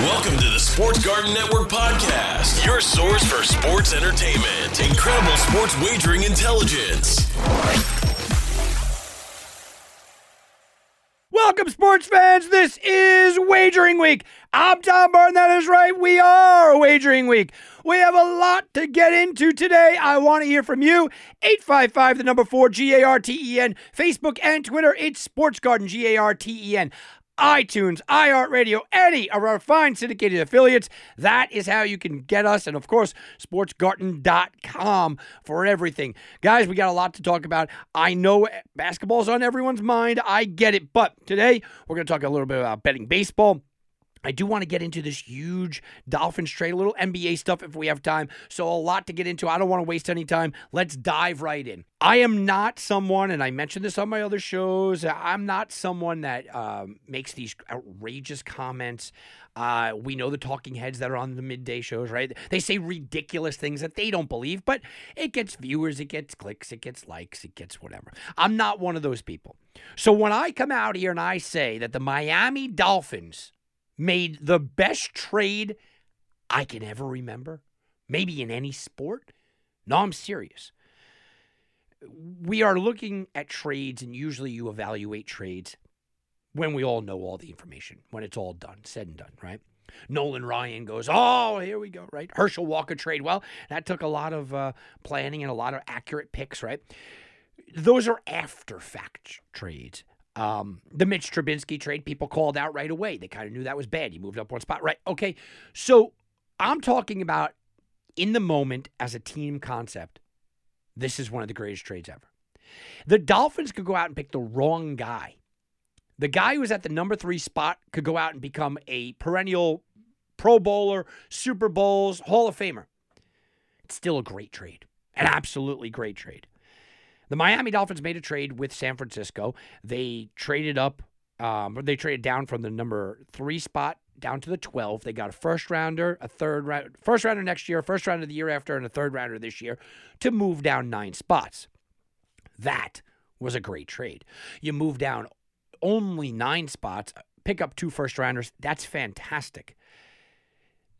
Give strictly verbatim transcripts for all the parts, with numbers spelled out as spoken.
Welcome to the SportsGarten Network podcast, your source for sports entertainment, incredible sports wagering intelligence. Welcome, sports fans. This is Wagering Week. I'm Tom Barton. That is right. We are Wagering Week. We have a lot to get into today. I want to hear from you. eight five five, the number four, G A R T E N. Facebook and Twitter, it's SportsGarten, G A R T E N. iTunes, iHeartRadio, any of our fine syndicated affiliates. That is how you can get us. And, of course, sports garten dot com for everything. Guys, we got a lot to talk about. I know basketball's on everyone's mind. I get it. But today we're going to talk a little bit about betting baseball. I do want to get into this huge Dolphins trade, a little N B A stuff if we have time. So a lot to get into. I don't want to waste any time. Let's dive right in. I am not someone, and I mentioned this on my other shows, I'm not someone that um, makes these outrageous comments. Uh, we know the talking heads that are on the midday shows, right? They say ridiculous things that they don't believe, but it gets viewers, it gets clicks, it gets likes, it gets whatever. I'm not one of those people. So when I come out here and I say that the Miami Dolphins made the best trade I can ever remember, maybe in any sport. No, I'm serious. We are looking at trades, and usually you evaluate trades when we all know all the information, when it's all done, said and done, right? Nolan Ryan goes, oh, here we go, right? Herschel Walker trade. Well, that took a lot of uh, planning and a lot of accurate picks, right? Those are after-fact trades. Um, the Mitch Trubisky trade, people called out right away. They kind of knew that was bad. He moved up one spot, right? Okay, so I'm talking about in the moment as a team concept, this is one of the greatest trades ever. The Dolphins could go out and pick the wrong guy. The guy who was at the number three spot could go out and become a perennial Pro Bowler, Super Bowls, Hall of Famer. It's still a great trade, an absolutely great trade. The Miami Dolphins made a trade with San Francisco. They traded up, um, or they traded down from the number three spot down to the twelve. They got a first rounder, a third round, first rounder next year, first rounder the year after, and a third rounder this year to move down nine spots. That was a great trade. You move down only nine spots, pick up two first rounders. That's fantastic.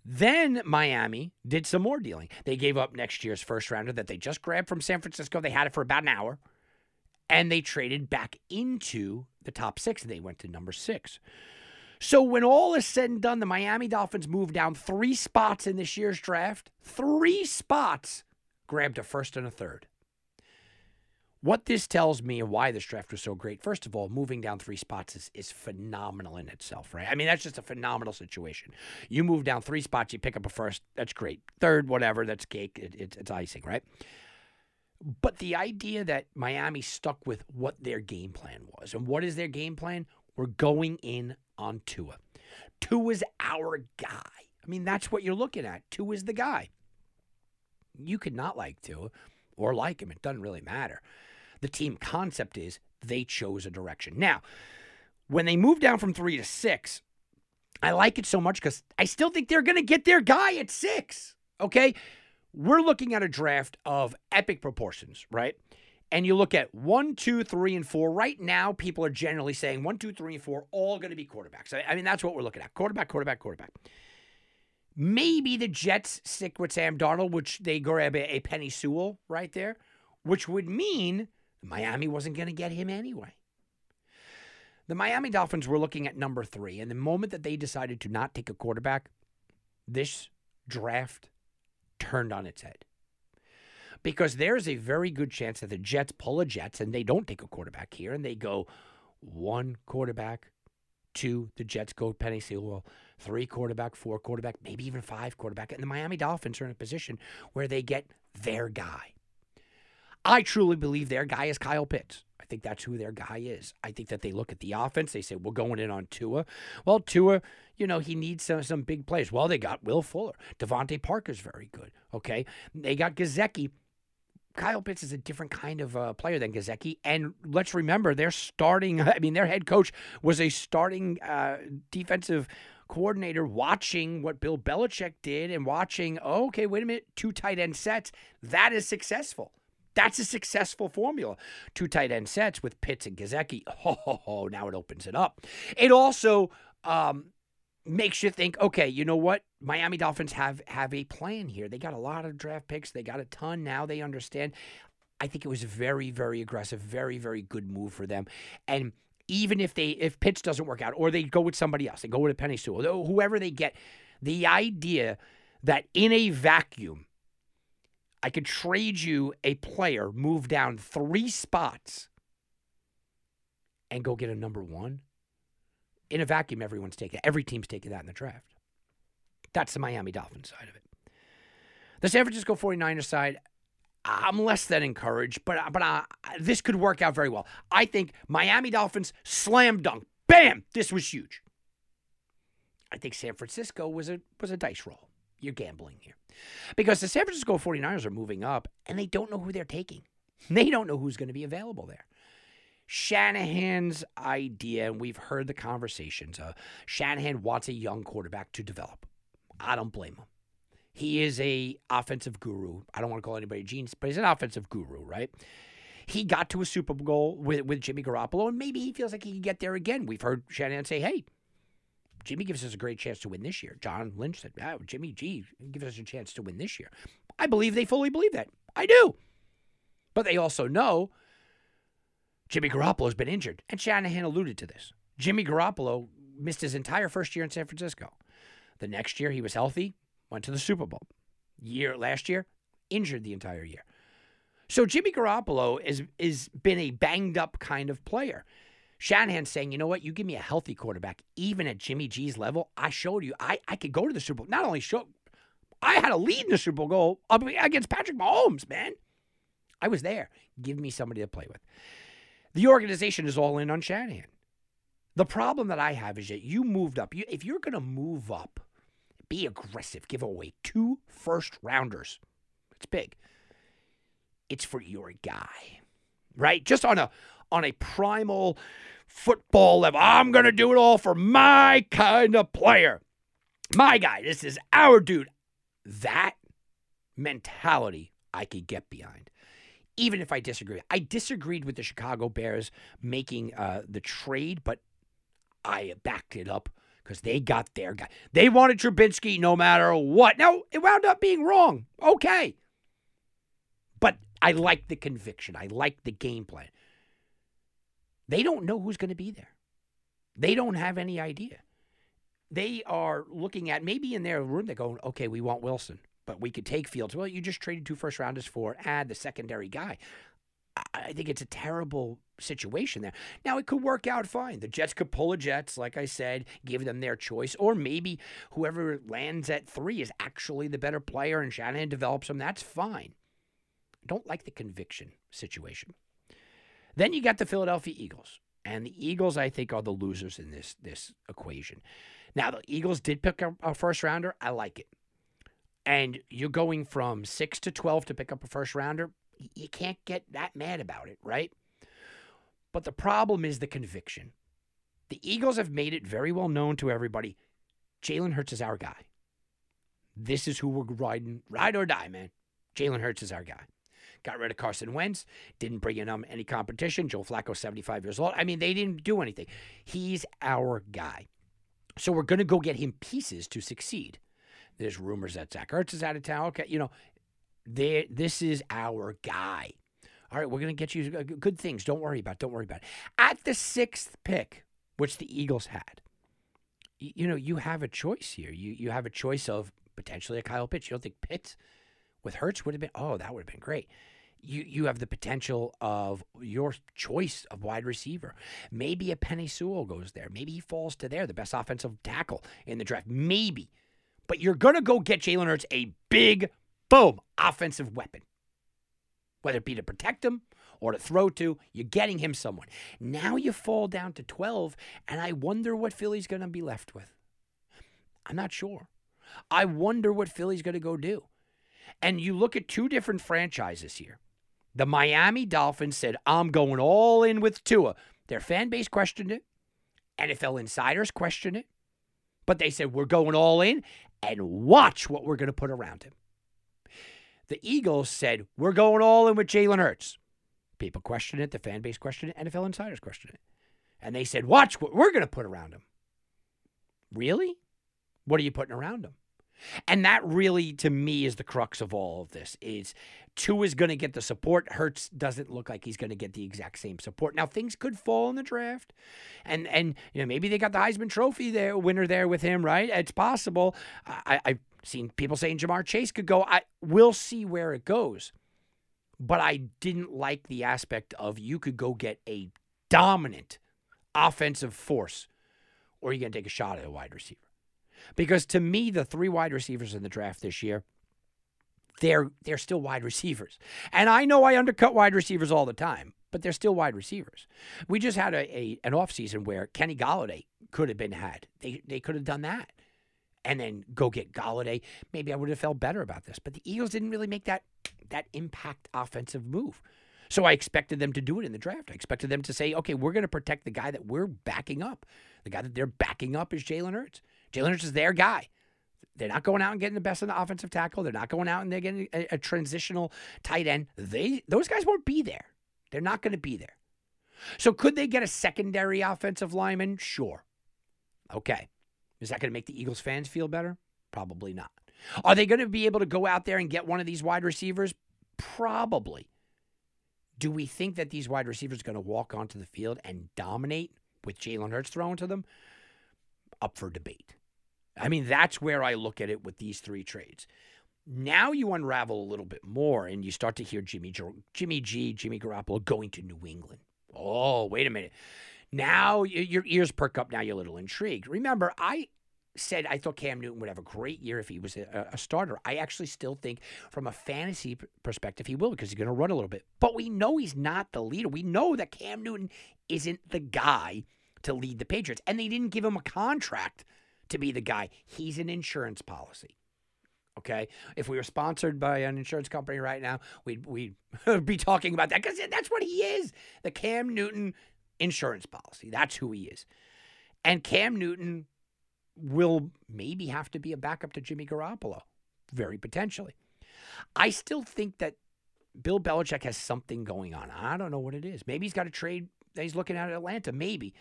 Then Miami did some more dealing. They gave up next year's first rounder that they just grabbed from San Francisco. They had it for about an hour. And they traded back into the top six, and they went to number six. So when all is said and done, the Miami Dolphins moved down three spots in this year's draft. Three spots, grabbed a first and a third. What this tells me and why this draft was so great, first of all, moving down three spots is, is phenomenal in itself, right? I mean, that's just a phenomenal situation. You move down three spots, you pick up a first, that's great. Third, whatever, that's cake, it, it, it's icing, right? But the idea that Miami stuck with what their game plan was, and what is their game plan? We're going in on Tua. Tua's our guy. I mean, that's what you're looking at. Tua's the guy. You could not like Tua or like him. It doesn't really matter. The team concept is they chose a direction. Now, when they move down from three to six, I like it so much because I still think they're going to get their guy at six, okay? We're looking at a draft of epic proportions, right? And you look at one, two, three, and four. Right now, people are generally saying one, two, three, and four, all going to be quarterbacks. I mean, that's what we're looking at. Quarterback, quarterback, quarterback. Maybe the Jets stick with Sam Darnold, which they grab a, a Penei Sewell right there, which would mean Miami wasn't going to get him anyway. The Miami Dolphins were looking at number three, and the moment that they decided to not take a quarterback, this draft turned on its head. Because there's a very good chance that the Jets pull a Jets, and they don't take a quarterback here, and they go one quarterback, two, the Jets go Penei Sewell, three quarterback, four quarterback, maybe even five quarterback, and the Miami Dolphins are in a position where they get their guy. I truly believe their guy is Kyle Pitts. I think that's who their guy is. I think that they look at the offense. They say, we're going in on Tua. Well, Tua, you know, he needs some, some big plays. Well, they got Will Fuller. Devontae Parker's very good, okay? They got Gesicki. Kyle Pitts is a different kind of uh, player than Gesicki. And let's remember, their starting, I mean, their head coach was a starting uh, defensive coordinator watching what Bill Belichick did and watching, oh, okay, wait a minute, two tight end sets. That is successful. That's a successful formula. Two tight end sets with Pitts and Gesicki. Oh, now it opens it up. It also um, makes you think, okay, you know what? Miami Dolphins have, have a plan here. They got a lot of draft picks. They got a ton. Now they understand. I think it was very, very aggressive, very, very good move for them. And even if they if Pitts doesn't work out, or they go with somebody else, they go with a Penei Sewell, whoever they get, the idea that in a vacuum, I could trade you a player, move down three spots, and go get a number one. In a vacuum, everyone's taking that. Every team's taking that in the draft. That's the Miami Dolphins side of it. The San Francisco 49ers side, I'm less than encouraged, but, but uh, this could work out very well. I think Miami Dolphins, slam dunk. Bam! This was huge. I think San Francisco was a was a dice roll. You're gambling here. Because the San Francisco 49ers are moving up, and they don't know who they're taking. They don't know who's going to be available there. Shanahan's idea, and we've heard the conversations, uh, Shanahan wants a young quarterback to develop. I don't blame him. He is a offensive guru. I don't want to call anybody genius, but he's an offensive guru, right? He got to a Super Bowl with, with Jimmy Garoppolo, and maybe he feels like he can get there again. We've heard Shanahan say, hey, Jimmy gives us a great chance to win this year. John Lynch said, wow, Jimmy G gives us a chance to win this year. I believe they fully believe that. I do. But they also know Jimmy Garoppolo's been injured, and Shanahan alluded to this. Jimmy Garoppolo missed his entire first year in San Francisco. The next year, he was healthy, went to the Super Bowl. Year Last year, injured the entire year. So Jimmy Garoppolo is is been a banged-up kind of player. Shanahan's saying, you know what, you give me a healthy quarterback, even at Jimmy G's level, I showed you, I, I could go to the Super Bowl. Not only show, I had a lead in the Super Bowl goal against Patrick Mahomes, man. I was there. Give me somebody to play with. The organization is all in on Shanahan. The problem that I have is that you moved up. You, if you're going to move up, be aggressive, give away two first-rounders. It's big. It's for your guy, right? Just on a on a primal football level. I'm going to do it all for my kind of player. My guy. This is our dude. That mentality I could get behind. Even if I disagree. I disagreed with the Chicago Bears making uh, the trade, but I backed it up because they got their guy. They wanted Trubisky no matter what. Now, it wound up being wrong. Okay. But I like the conviction. I like the game plan. They don't know who's going to be there. They don't have any idea. They are looking at, maybe in their room, they're going, okay, we want Wilson. But we could take Fields. Well, you just traded two first-rounders for, ah, the secondary guy. I think it's a terrible situation there. Now, it could work out fine. The Jets could pull a Jets, like I said, give them their choice. Or maybe whoever lands at three is actually the better player and Shanahan develops them. That's fine. I don't like the conviction situation. Then you got the Philadelphia Eagles. And the Eagles, I think, are the losers in this, this equation. Now, the Eagles did pick up a first-rounder. I like it. And you're going from six to twelve to pick up a first-rounder, you can't get that mad about it, right? But the problem is the conviction. The Eagles have made it very well known to everybody, Jalen Hurts is our guy. This is who we're riding, ride or die, man. Jalen Hurts is our guy. Got rid of Carson Wentz, didn't bring in um, any competition. Joe Flacco, seventy-five years old. I mean, they didn't do anything. He's our guy. So we're going to go get him pieces to succeed. There's rumors that Zach Ertz is out of town. Okay, you know, this is our guy. All right, we're going to get you good things. Don't worry about it. Don't worry about it. At the sixth pick, which the Eagles had, you, you know, you have a choice here. You you have a choice of potentially a Kyle Pitts. You don't think Pitts with Hurts would have been, oh, that would have been great. You you have the potential of your choice of wide receiver. Maybe a Penei Sewell goes there. Maybe he falls to there, the best offensive tackle in the draft. Maybe. But you're going to go get Jalen Hurts a big, boom, offensive weapon. Whether it be to protect him or to throw to, you're getting him someone. Now you fall down to twelve, and I wonder what Philly's going to be left with. I'm not sure. I wonder what Philly's going to go do. And you look at two different franchises here. The Miami Dolphins said, I'm going all in with Tua. Their fan base questioned it. N F L insiders questioned it. But they said, we're going all in, and watch what we're going to put around him. The Eagles said, we're going all in with Jalen Hurts. People questioned it. The fan base questioned it. N F L insiders questioned it. And they said, watch what we're going to put around him. Really? What are you putting around him? And that really, to me, is the crux of all of this, is Tua's going to get the support. Hurts doesn't look like he's going to get the exact same support. Now, things could fall in the draft, and and you know, maybe they got the Heisman Trophy there, winner there with him, right? It's possible. I, I've seen people saying Ja'Marr Chase could go. I, we'll see where it goes. But I didn't like the aspect of you could go get a dominant offensive force, or you're going to take a shot at a wide receiver. Because to me, the three wide receivers in the draft this year, they're they're still wide receivers. And I know I undercut wide receivers all the time, but they're still wide receivers. We just had a, a an offseason where Kenny Golladay could have been had. They they could have done that. And then go get Golladay. Maybe I would have felt better about this. But the Eagles didn't really make that that impact offensive move. So I expected them to do it in the draft. I expected them to say, okay, we're going to protect the guy that we're backing up. The guy that they're backing up is Jalen Hurts. Jalen Hurts is their guy. They're not going out and getting the best in the offensive tackle. They're not going out and they're getting a, a transitional tight end. They Those guys won't be there. They're not going to be there. So could they get a secondary offensive lineman? Sure. Okay. Is that going to make the Eagles fans feel better? Probably not. Are they going to be able to go out there and get one of these wide receivers? Probably. Do we think that these wide receivers are going to walk onto the field and dominate with Jalen Hurts thrown to them? Up for debate. I mean, that's where I look at it with these three trades. Now you unravel a little bit more and you start to hear Jimmy, Jimmy G, Jimmy Garoppolo going to New England. Oh, wait a minute. Now your ears perk up. Now you're a little intrigued. Remember, I said I thought Cam Newton would have a great year if he was a, a starter. I actually still think from a fantasy perspective he will, because he's going to run a little bit. But we know he's not the leader. We know that Cam Newton isn't the guy to lead the Patriots. And they didn't give him a contract to be the guy. He's an insurance policy. Okay? If we were sponsored by an insurance company right now, we'd, we'd be talking about that, because that's what he is. The Cam Newton insurance policy. That's who he is. And Cam Newton will maybe have to be a backup to Jimmy Garoppolo. Very potentially. I still think that Bill Belichick has something going on. I don't know what it is. Maybe he's got a trade that he's looking at Atlanta. Maybe.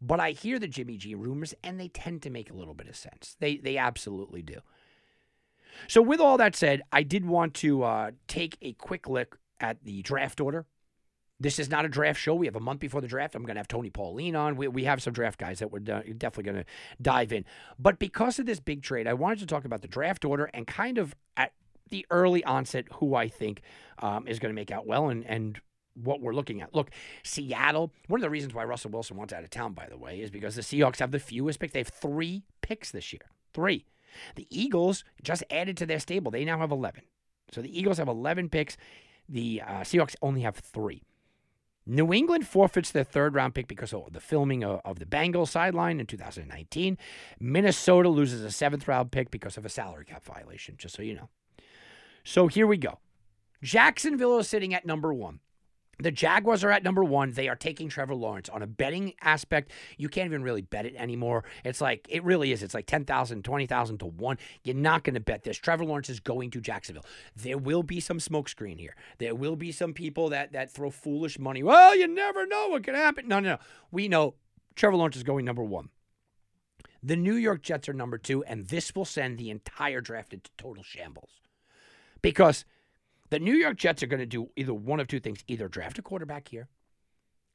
But I hear the Jimmy G rumors, and they tend to make a little bit of sense. They they absolutely do. So with all that said, I did want to uh, take a quick look at the draft order. This is not a draft show. We have a month before the draft. I'm going to have Tony Pauline on. We we have some draft guys that we're definitely going to dive in. But because of this big trade, I wanted to talk about the draft order and kind of at the early onset who I think um, is going to make out well and and. What we're looking at. Look, Seattle, one of the reasons why Russell Wilson wants out of town, by the way, is because the Seahawks have the fewest picks. They have three picks this year. Three. The Eagles just added to their stable. They now have eleven. So the Eagles have eleven picks. The uh, Seahawks only have three. New England forfeits their third-round pick because of the filming of, of the Bengals sideline in two thousand nineteen. Minnesota loses a seventh-round pick because of a salary cap violation, just so you know. So here we go. Jacksonville is sitting at number one. The Jaguars are at number one. They are taking Trevor Lawrence. On a betting aspect, you can't even really bet it anymore. It's like, it really is. It's like ten thousand, twenty thousand to one. You're not going to bet this. Trevor Lawrence is going to Jacksonville. There will be some smokescreen here. There will be some people that, that throw foolish money. Well, you never know what could happen. No, no, no. We know Trevor Lawrence is going number one. The New York Jets are number two, and this will send the entire draft into total shambles. Because the New York Jets are going to do either one of two things. Either draft a quarterback here,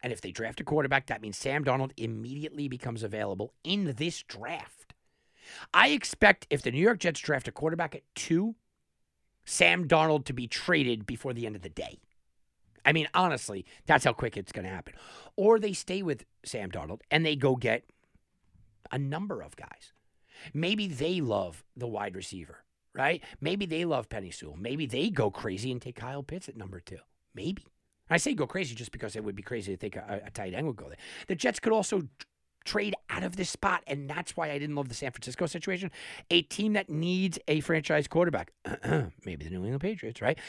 and if they draft a quarterback, that means Sam Darnold immediately becomes available in this draft. I expect if the New York Jets draft a quarterback at two, Sam Darnold to be traded before the end of the day. I mean, honestly, that's how quick it's going to happen. Or they stay with Sam Darnold, and they go get a number of guys. Maybe they love the wide receiver. Right? Maybe they love Penei Sewell. Maybe they go crazy and take Kyle Pitts at number two. Maybe. I say go crazy just because it would be crazy to think a, a tight end would go there. The Jets could also t- trade out of this spot, and that's why I didn't love the San Francisco situation. A team that needs a franchise quarterback, maybe the New England Patriots, right,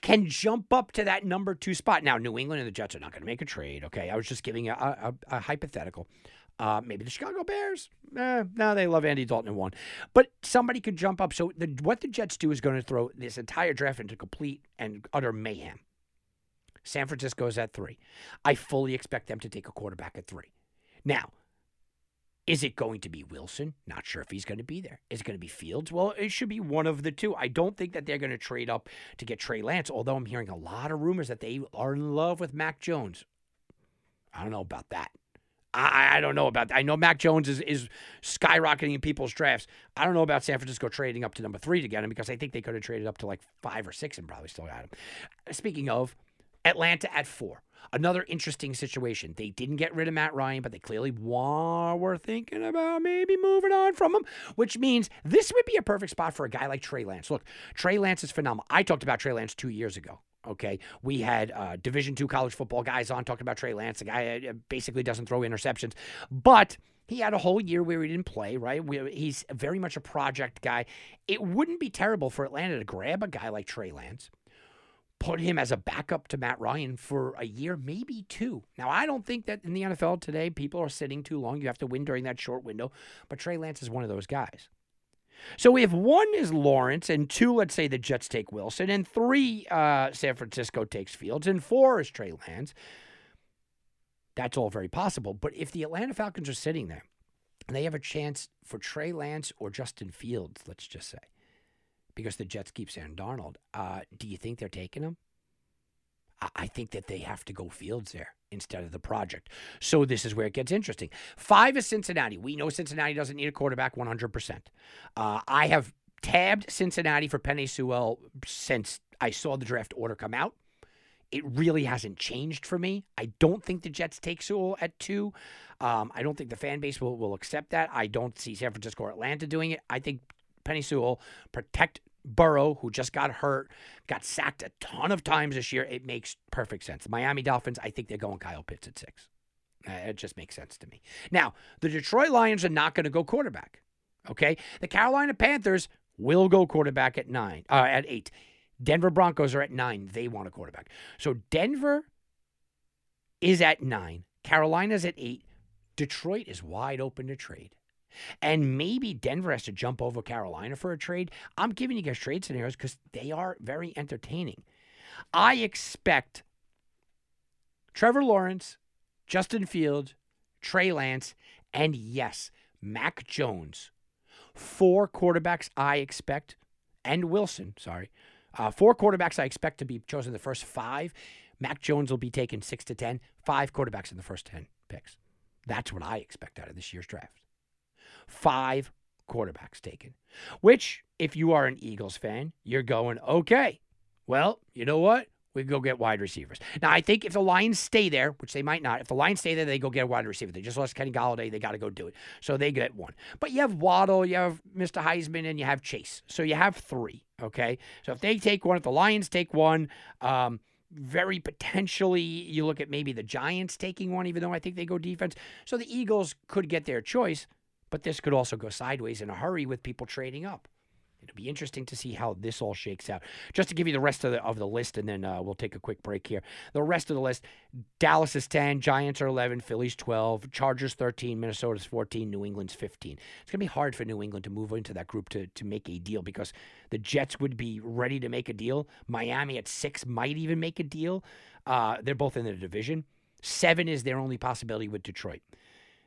can jump up to that number two spot. Now, New England and the Jets are not going to make a trade, okay? I was just giving a, a, a hypothetical. Uh, maybe the Chicago Bears. Eh, no, they love Andy Dalton and one. But somebody could jump up. So the, what the Jets do is going to throw this entire draft into complete and utter mayhem. San Francisco's at three. I fully expect them to take a quarterback at three. Now, Is it going to be Wilson? Not sure if he's going to be there. Is it going to be Fields? Well, it should be one of the two. I don't think that they're going to trade up to get Trey Lance, although I'm hearing a lot of rumors that they are in love with Mac Jones. I don't know about that. I, I don't know about that. I know Mac Jones is, is skyrocketing in people's drafts. I don't know about San Francisco trading up to number three to get him, because I think they could have traded up to like five or six and probably still got him. Speaking of, Atlanta at four. Another interesting situation. They didn't get rid of Matt Ryan, but they clearly were thinking about maybe moving on from him, which means this would be a perfect spot for a guy like Trey Lance. Look, Trey Lance is phenomenal. I talked about Trey Lance two years ago. Okay, we had uh, Division two college football guys on talking about Trey Lance, the guy uh, basically doesn't throw interceptions, but he had a whole year where he didn't play, right? We, he's very much a project guy. It wouldn't be terrible for Atlanta to grab a guy like Trey Lance, put him as a backup to Matt Ryan for a year, maybe two. Now, I don't think that in the N F L today, people are sitting too long. You have to win during that short window, but Trey Lance is one of those guys. So if one is Lawrence and two, let's say the Jets take Wilson and three, uh, San Francisco takes Fields and four is Trey Lance, that's all very possible. But if the Atlanta Falcons are sitting there and they have a chance for Trey Lance or Justin Fields, let's just say, because the Jets keep Sam Darnold, uh, do you think they're taking him? I-, I think that they have to go Fields there instead of the project. So this is where it gets interesting. Five is Cincinnati. We know Cincinnati doesn't need a quarterback one hundred percent. Uh, I have tabbed Cincinnati for Penei Sewell since I saw the draft order come out. It really hasn't changed for me. I don't think the Jets take Sewell at two. Um, I don't think the fan base will, will accept that. I don't see San Francisco or Atlanta doing it. I think Penei Sewell protect Burrow, who just got hurt, got sacked a ton of times this year. It makes perfect sense. Miami Dolphins, I think they're going Kyle Pitts at six. Uh, it just makes sense to me. Now, the Detroit Lions are not going to go quarterback, okay? The Carolina Panthers will go quarterback at nine, uh, at eight. Denver Broncos are at nine. They want a quarterback. So Denver is at nine. Carolina's at eight. Detroit is wide open to trade. And maybe Denver has to jump over Carolina for a trade. I'm giving you guys trade scenarios because they are very entertaining. I expect Trevor Lawrence, Justin Fields, Trey Lance, and yes, Mac Jones. Four quarterbacks I expect, and Wilson, sorry. Uh, four quarterbacks I expect to be chosen in the first five. Mac Jones will be taken six to ten. Five quarterbacks in the first ten picks. That's what I expect out of this year's draft. Five quarterbacks taken, which if you are an Eagles fan, you're going, okay, well, you know what? We can go get wide receivers. Now, I think if the Lions stay there, which they might not, if the Lions stay there, they go get a wide receiver. They just lost Kenny Golladay. They got to go do it. So they get one. But you have Waddle, you have Mister Heisman, and you have Chase. So you have three, okay? So if they take one, if the Lions take one, um, very potentially you look at maybe the Giants taking one, even though I think they go defense. So the Eagles could get their choice. But this could also go sideways in a hurry with people trading up. It'll be interesting to see how this all shakes out. Just to give you the rest of the, of the list, and then uh, we'll take a quick break here. The rest of the list, Dallas is ten, Giants are eleven, Phillies twelve, Chargers thirteen, Minnesota's fourteen, New England's fifteen. It's going to be hard for New England to move into that group to, to make a deal because the Jets would be ready to make a deal. Miami at six might even make a deal. Uh, they're both in the division. seven is their only possibility with Detroit.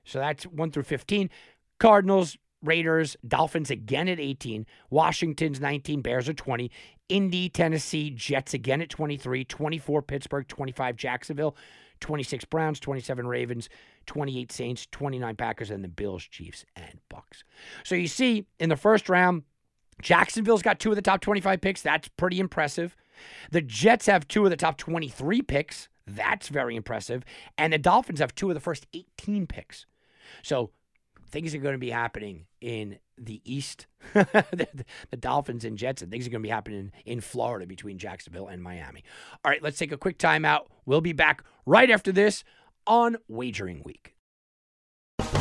So that's one through fifteen. Cardinals, Raiders, Dolphins again at eighteen, Washington's nineteen, Bears are twenty, Indy, Tennessee, Jets again at twenty-three, twenty-four, Pittsburgh, twenty-five, Jacksonville, twenty-six, Browns, twenty-seven, Ravens, twenty-eight, Saints, twenty-nine, Packers, and the Bills, Chiefs, and Bucks. So you see, in the first round, Jacksonville's got two of the top twenty-five picks. That's pretty impressive. The Jets have two of the top twenty-three picks. That's very impressive. And the Dolphins have two of the first eighteen picks. So things are going to be happening in the East, the, the Dolphins and Jets, and things are going to be happening in Florida between Jacksonville and Miami. All right, let's take a quick timeout. We'll be back right after this on Wagering Week. And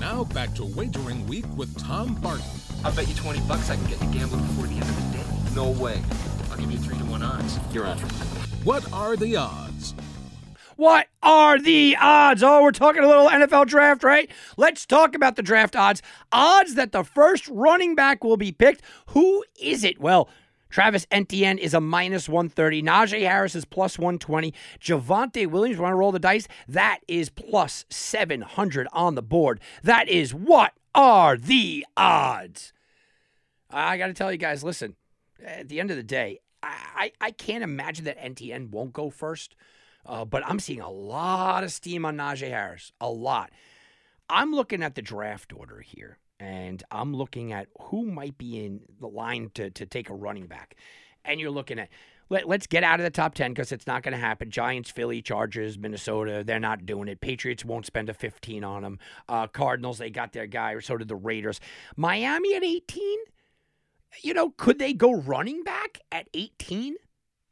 now back to Wagering Week with Tom Barton. I bet you twenty bucks I can get you gambling before the end of the day. No way. I'll give you three to one odds. You're on. What are the odds? What are the odds? Oh, we're talking a little N F L draft, right? Let's talk about the draft odds. Odds that the first running back will be picked. Who is it? Well, Travis Etienne is a minus one thirty. Najee Harris is plus one twenty. Javonte Williams, want to roll the dice? That is plus seven hundred on the board. That is what are the odds? I got to tell you guys, listen, at the end of the day, I, I, I can't imagine that Etienne won't go first, uh, but I'm seeing a lot of steam on Najee Harris, a lot. I'm looking at the draft order here. And I'm looking at who might be in the line to, to take a running back. And you're looking at, let, let's get out of the top ten because it's not going to happen. Giants, Philly, Chargers, Minnesota, they're not doing it. Patriots won't spend a fifteen on them. Uh, Cardinals, they got their guy. So did the Raiders. Miami at eighteen? You know, could they go running back at eighteen?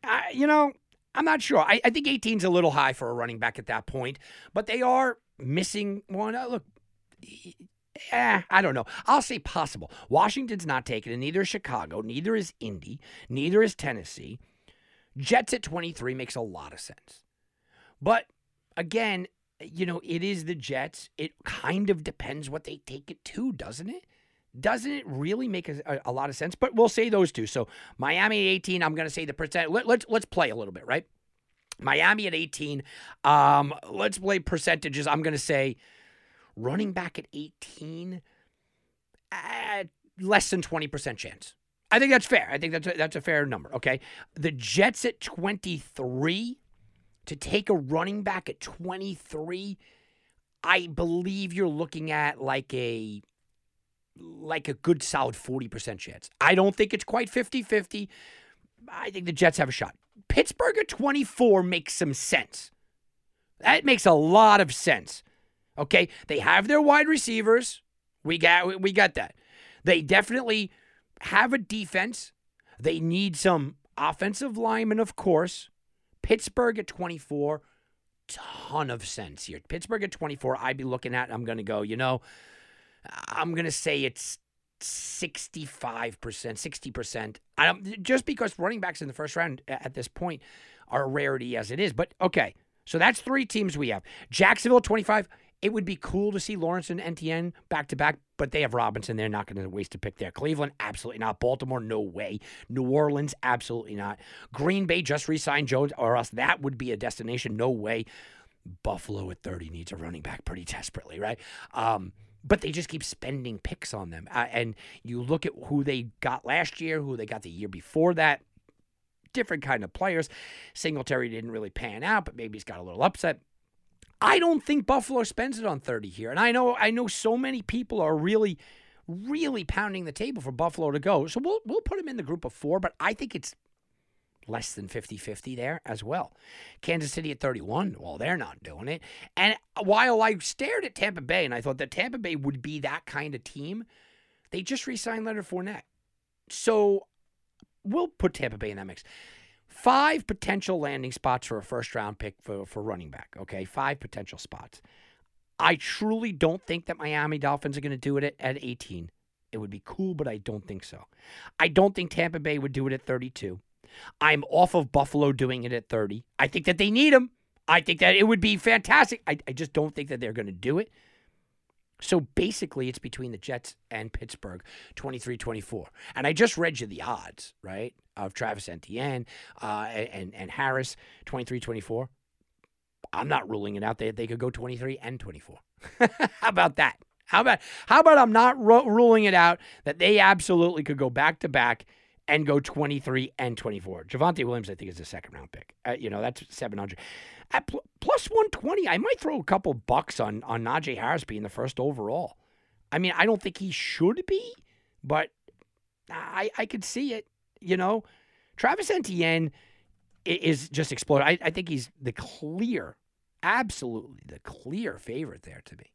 Uh, you know, I'm not sure. I, I think eighteen's a little high for a running back at that point. But they are missing one. Uh, look, he, Eh, I don't know. I'll say possible. Washington's not taking it, and neither is Chicago, neither is Indy, neither is Tennessee. Jets at twenty-three makes a lot of sense. But, again, you know, it is the Jets. It kind of depends what they take it to, doesn't it? Doesn't it really make a, a lot of sense? But we'll say those two. So, Miami at eighteen, I'm going to say the percent. Let, let's, let's play a little bit, right? Miami at eighteen. Um, let's play percentages. I'm going to say... running back at eighteen, uh, less than twenty percent chance. I think that's fair. I think that's a, that's a fair number, okay? The Jets at twenty-three, to take a running back at twenty-three, I believe you're looking at like a like a good solid forty percent chance. I don't think it's quite fifty-fifty. I think the Jets have a shot. Pittsburgh at twenty-four makes some sense. That makes a lot of sense. Okay, they have their wide receivers. We got we got that. They definitely have a defense. They need some offensive linemen, of course. Pittsburgh at twenty-four, ton of sense here. Pittsburgh at twenty-four, I'd be looking at, I'm going to go, you know, I'm going to say it's sixty-five percent, sixty percent. I don't, just because running backs in the first round at this point are a rarity as it is. But, okay, so that's three teams we have. Jacksonville, twenty-five. It would be cool to see Lawrence and Etienne back-to-back, but they have Robinson. They're not going to waste a pick there. Cleveland, absolutely not. Baltimore, no way. New Orleans, absolutely not. Green Bay just re-signed Jones, or else that would be a destination. No way. Buffalo at thirty needs a running back pretty desperately, right? Um, but they just keep spending picks on them. Uh, and you look at who they got last year, who they got the year before that, different kind of players. Singletary didn't really pan out, but maybe he's got a little upset. I don't think Buffalo spends it on thirty here. And I know I know so many people are really, really pounding the table for Buffalo to go. So we'll we'll put them in the group of four, but I think it's less than fifty-fifty there as well. Kansas City at thirty-one, well, they're not doing it. And while I stared at Tampa Bay and I thought that Tampa Bay would be that kind of team, they just re-signed Leonard Fournette. So we'll put Tampa Bay in that mix. Five potential landing spots for a first-round pick for, for running back, okay? Five potential spots. I truly don't think that Miami Dolphins are going to do it at, at eighteen. It would be cool, but I don't think so. I don't think Tampa Bay would do it at thirty-two. I'm off of Buffalo doing it at thirty. I think that they need him. I think that it would be fantastic. I, I just don't think that they're going to do it. So basically, it's between the Jets and Pittsburgh, twenty-three twenty-four. And I just read you the odds, right, of Travis Etienne uh, and, and Harris, twenty-three twenty-four. I'm not ruling it out. They, they could go twenty-three and twenty-four. How about that? How about how about I'm not ro- ruling it out that they absolutely could go back-to-back and go twenty-three and twenty-four. Javonte Williams, I think, is a second-round pick. Uh, you know, that's seven hundred. At pl- plus one twenty, I might throw a couple bucks on, on Najee Harris being the first overall. I mean, I don't think he should be, but I, I could see it, you know. Travis Etienne is just exploding. I, I think he's the clear, absolutely the clear favorite there to me,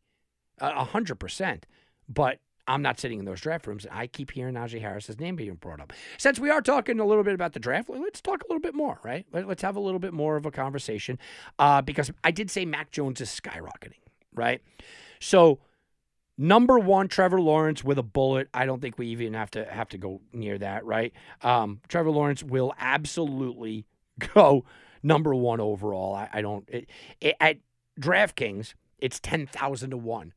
uh, one hundred percent. But I'm not sitting in those draft rooms. I keep hearing Najee Harris's name being brought up. Since we are talking a little bit about the draft, let's talk a little bit more, right? Let's have a little bit more of a conversation uh, because I did say Mac Jones is skyrocketing, right? So number one, Trevor Lawrence with a bullet. I don't think we even have to have to go near that, right? Um, Trevor Lawrence will absolutely go number one overall. I, I don't it, it, at DraftKings, it's ten thousand to one.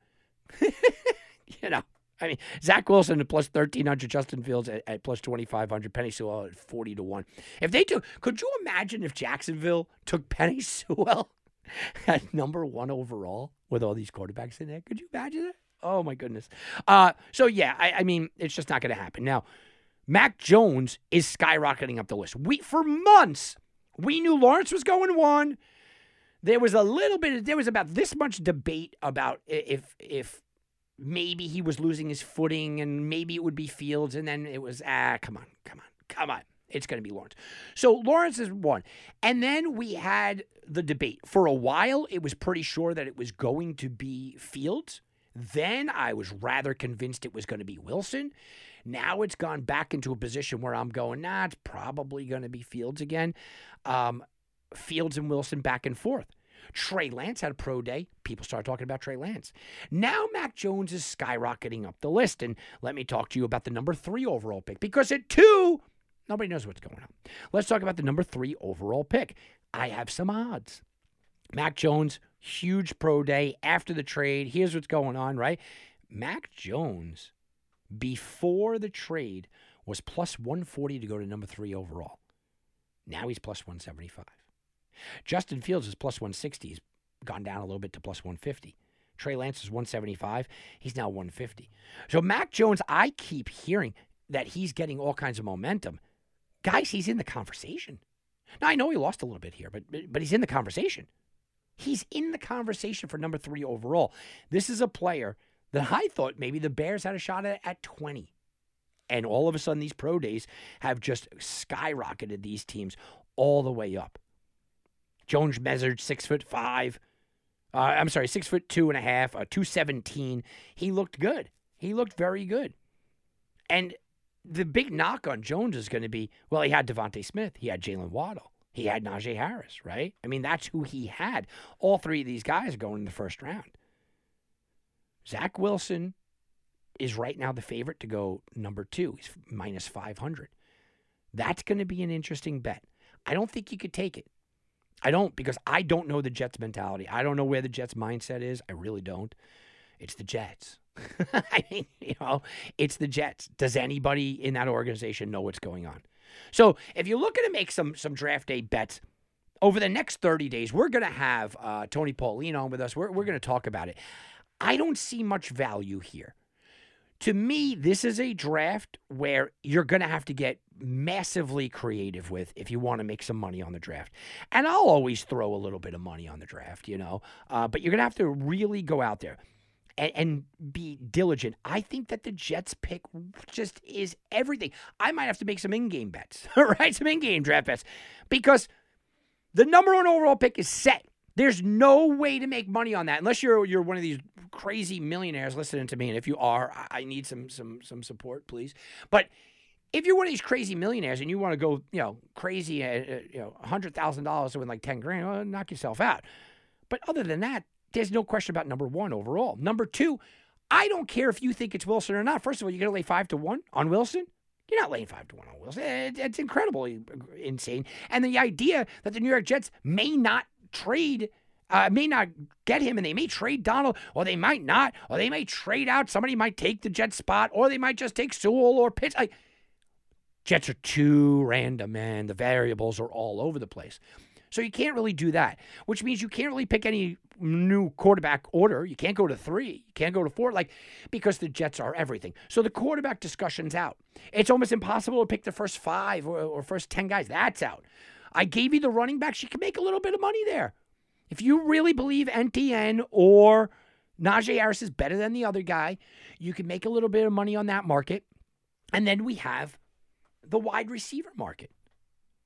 You know. I mean, Zach Wilson at plus thirteen hundred, Justin Fields at, at plus twenty-five hundred, Penei Sewell at forty to one. If they do, could you imagine if Jacksonville took Penei Sewell at number one overall with all these quarterbacks in there? Could you imagine that? Oh, my goodness. Uh, so, yeah, I, I mean, it's just not going to happen. Now, Mac Jones is skyrocketing up the list. We, for months, we knew Lawrence was going one. There was a little bit, there was about this much debate about if if maybe he was losing his footing and maybe it would be Fields. And then it was, ah, come on, come on, come on. It's going to be Lawrence. So Lawrence is one. And then we had the debate. For a while, it was pretty sure that it was going to be Fields. Then I was rather convinced it was going to be Wilson. Now it's gone back into a position where I'm going, nah, it's probably going to be Fields again. Um, Fields and Wilson back and forth. Trey Lance had a pro day. People started talking about Trey Lance. Now Mac Jones is skyrocketing up the list. And let me talk to you about the number three overall pick. Because at two, nobody knows what's going on. Let's talk about the number three overall pick. I have some odds. Mac Jones, huge pro day after the trade. Here's what's going on, right? Mac Jones, before the trade, was plus one forty to go to number three overall. Now he's plus one seventy-five. Justin Fields is plus one sixty. He's gone down a little bit to plus one fifty. Trey Lance is one seventy-five. He's now one fifty. So Mac Jones, I keep hearing that he's getting all kinds of momentum. Guys, he's in the conversation. Now, I know he lost a little bit here, but but he's in the conversation. He's in the conversation for number three overall. This is a player that I thought maybe the Bears had a shot at at twenty. And all of a sudden, these pro days have just skyrocketed these teams all the way up. Jones measured six foot five. Uh, I'm sorry, six foot two and a half, uh, two seventeen. He looked good. He looked very good. And the big knock on Jones is going to be, well, he had DeVonta Smith. He had Jalen Waddle. He had Najee Harris, right? I mean, that's who he had. All three of these guys are going in the first round. Zach Wilson is right now the favorite to go number two. He's minus five hundred. That's going to be an interesting bet. I don't think you could take it. I don't, because I don't know the Jets' mentality. I don't know where the Jets' mindset is. I really don't. It's the Jets. I mean, you know, it's the Jets. Does anybody in that organization know what's going on? So if you're looking to make some some draft day bets, over the next thirty days, we're going to have uh, Tony Pauline on with us. We're, we're going to talk about it. I don't see much value here. To me, this is a draft where you're going to have to get massively creative with if you want to make some money on the draft. And I'll always throw a little bit of money on the draft, you know. Uh, but you're going to have to really go out there and, and be diligent. I think that the Jets pick just is everything. I might have to make some in-game bets, right? Some in-game draft bets. Because the number one overall pick is set. There's no way to make money on that unless you're you're one of these crazy millionaires listening to me. And if you are, I need some some some support, please. But if you're one of these crazy millionaires and you want to go, you know, crazy, uh, you know, one hundred thousand dollars to win like ten grand, well, knock yourself out. But other than that, there's no question about number one overall. Number two, I don't care if you think it's Wilson or not. First of all, you're going to lay five to one on Wilson? You're not laying five to one on Wilson. It's incredibly insane. And the idea that the New York Jets may not trade, uh, may not get him, and they may trade Donald, or they might not, or they may trade out. Somebody might take the Jets spot, or they might just take Sewell or Pitts. Like, Jets are too random, man. The variables are all over the place. So you can't really do that, which means you can't really pick any new quarterback order. You can't go to three. You can't go to four, like, because the Jets are everything. So the quarterback discussion's out. It's almost impossible to pick the first five or, or first ten guys. That's out. I gave you the running backs. You can make a little bit of money there. If you really believe Etienne or Najee Harris is better than the other guy, you can make a little bit of money on that market. And then we have the wide receiver market,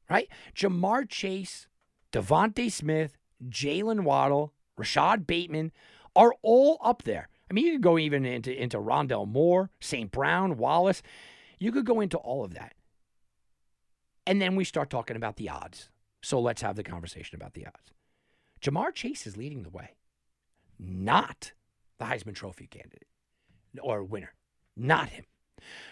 right? Ja'Marr Chase, DeVonta Smith, Jalen Waddle, Rashad Bateman are all up there. I mean, you could go even into, into Rondell Moore, Saint Brown, Wallace. You could go into all of that. And then we start talking about the odds. So let's have the conversation about the odds. Ja'Marr Chase is leading the way. Not the Heisman Trophy candidate or winner. Not him.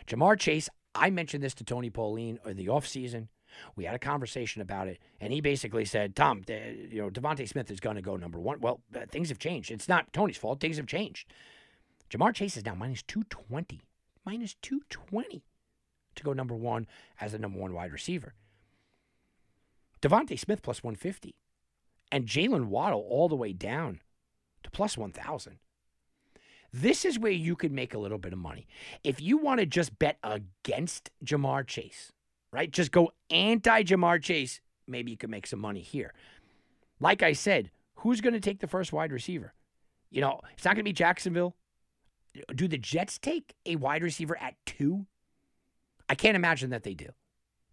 Ja'Marr Chase, I mentioned this to Tony Pauline in the offseason. We had a conversation about it, and he basically said, Tom, you know, DeVonta Smith is going to go number one. Well, things have changed. It's not Tony's fault. Things have changed. Ja'Marr Chase is now minus two twenty. minus two twenty to go number one as the number one wide receiver. DeVonta Smith plus one fifty. And Jaylen Waddle all the way down to plus one thousand. This is where you could make a little bit of money. If you want to just bet against Ja'Marr Chase, right? Just go anti-Ja'Marr Chase. Maybe you could make some money here. Like I said, who's going to take the first wide receiver? You know, it's not going to be Jacksonville. Do the Jets take a wide receiver at two? I can't imagine that they do.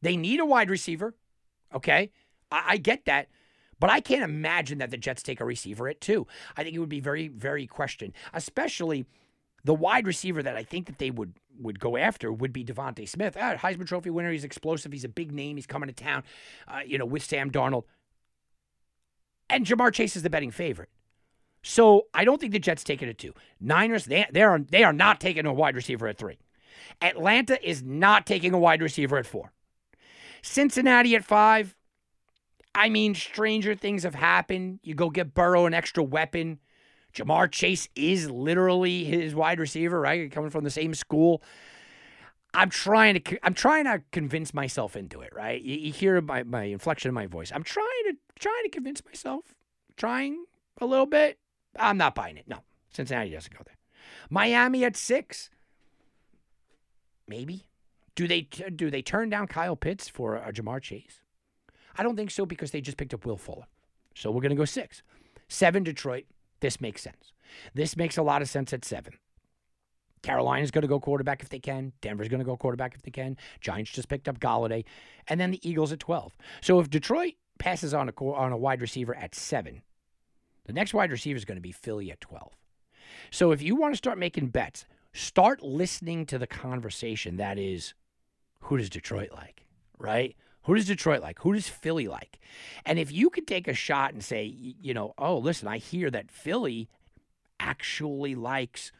They need a wide receiver, okay? I, I get that, but I can't imagine that the Jets take a receiver at two. I think it would be very, very questioned, especially the wide receiver that I think that they would, would go after would be DeVonta Smith. Ah, Heisman Trophy winner, he's explosive, he's a big name, he's coming to town, uh, you know, with Sam Darnold. And Ja'Marr Chase is the betting favorite. So I don't think the Jets take it at two. Niners, they, they, are, they are not taking a wide receiver at three. Atlanta is not taking a wide receiver at four. Cincinnati at five. I mean, stranger things have happened. You go get Burrow an extra weapon. Ja'Marr Chase is literally his wide receiver, right? Coming from the same school. I'm trying to I'm trying to convince myself into it, right? You, you hear my, my inflection in my voice. I'm trying to trying to convince myself. Trying a little bit. I'm not buying it. No. Cincinnati doesn't go there. Miami at six. Maybe. Do they do they turn down Kyle Pitts for a Ja'Marr Chase? I don't think so because they just picked up Will Fuller. So we're going to go six. Seven, Detroit. This makes sense. This makes a lot of sense at seven. Carolina's going to go quarterback if they can. Denver's going to go quarterback if they can. Giants just picked up Golladay. And then the Eagles at twelve. So if Detroit passes on a, on a wide receiver at seven, the next wide receiver is going to be Philly at twelve. So if you want to start making bets, start listening to the conversation that is, who does Detroit like, right? Who does Detroit like? Who does Philly like? And if you could take a shot and say, you know, oh, listen, I hear that Philly actually likes,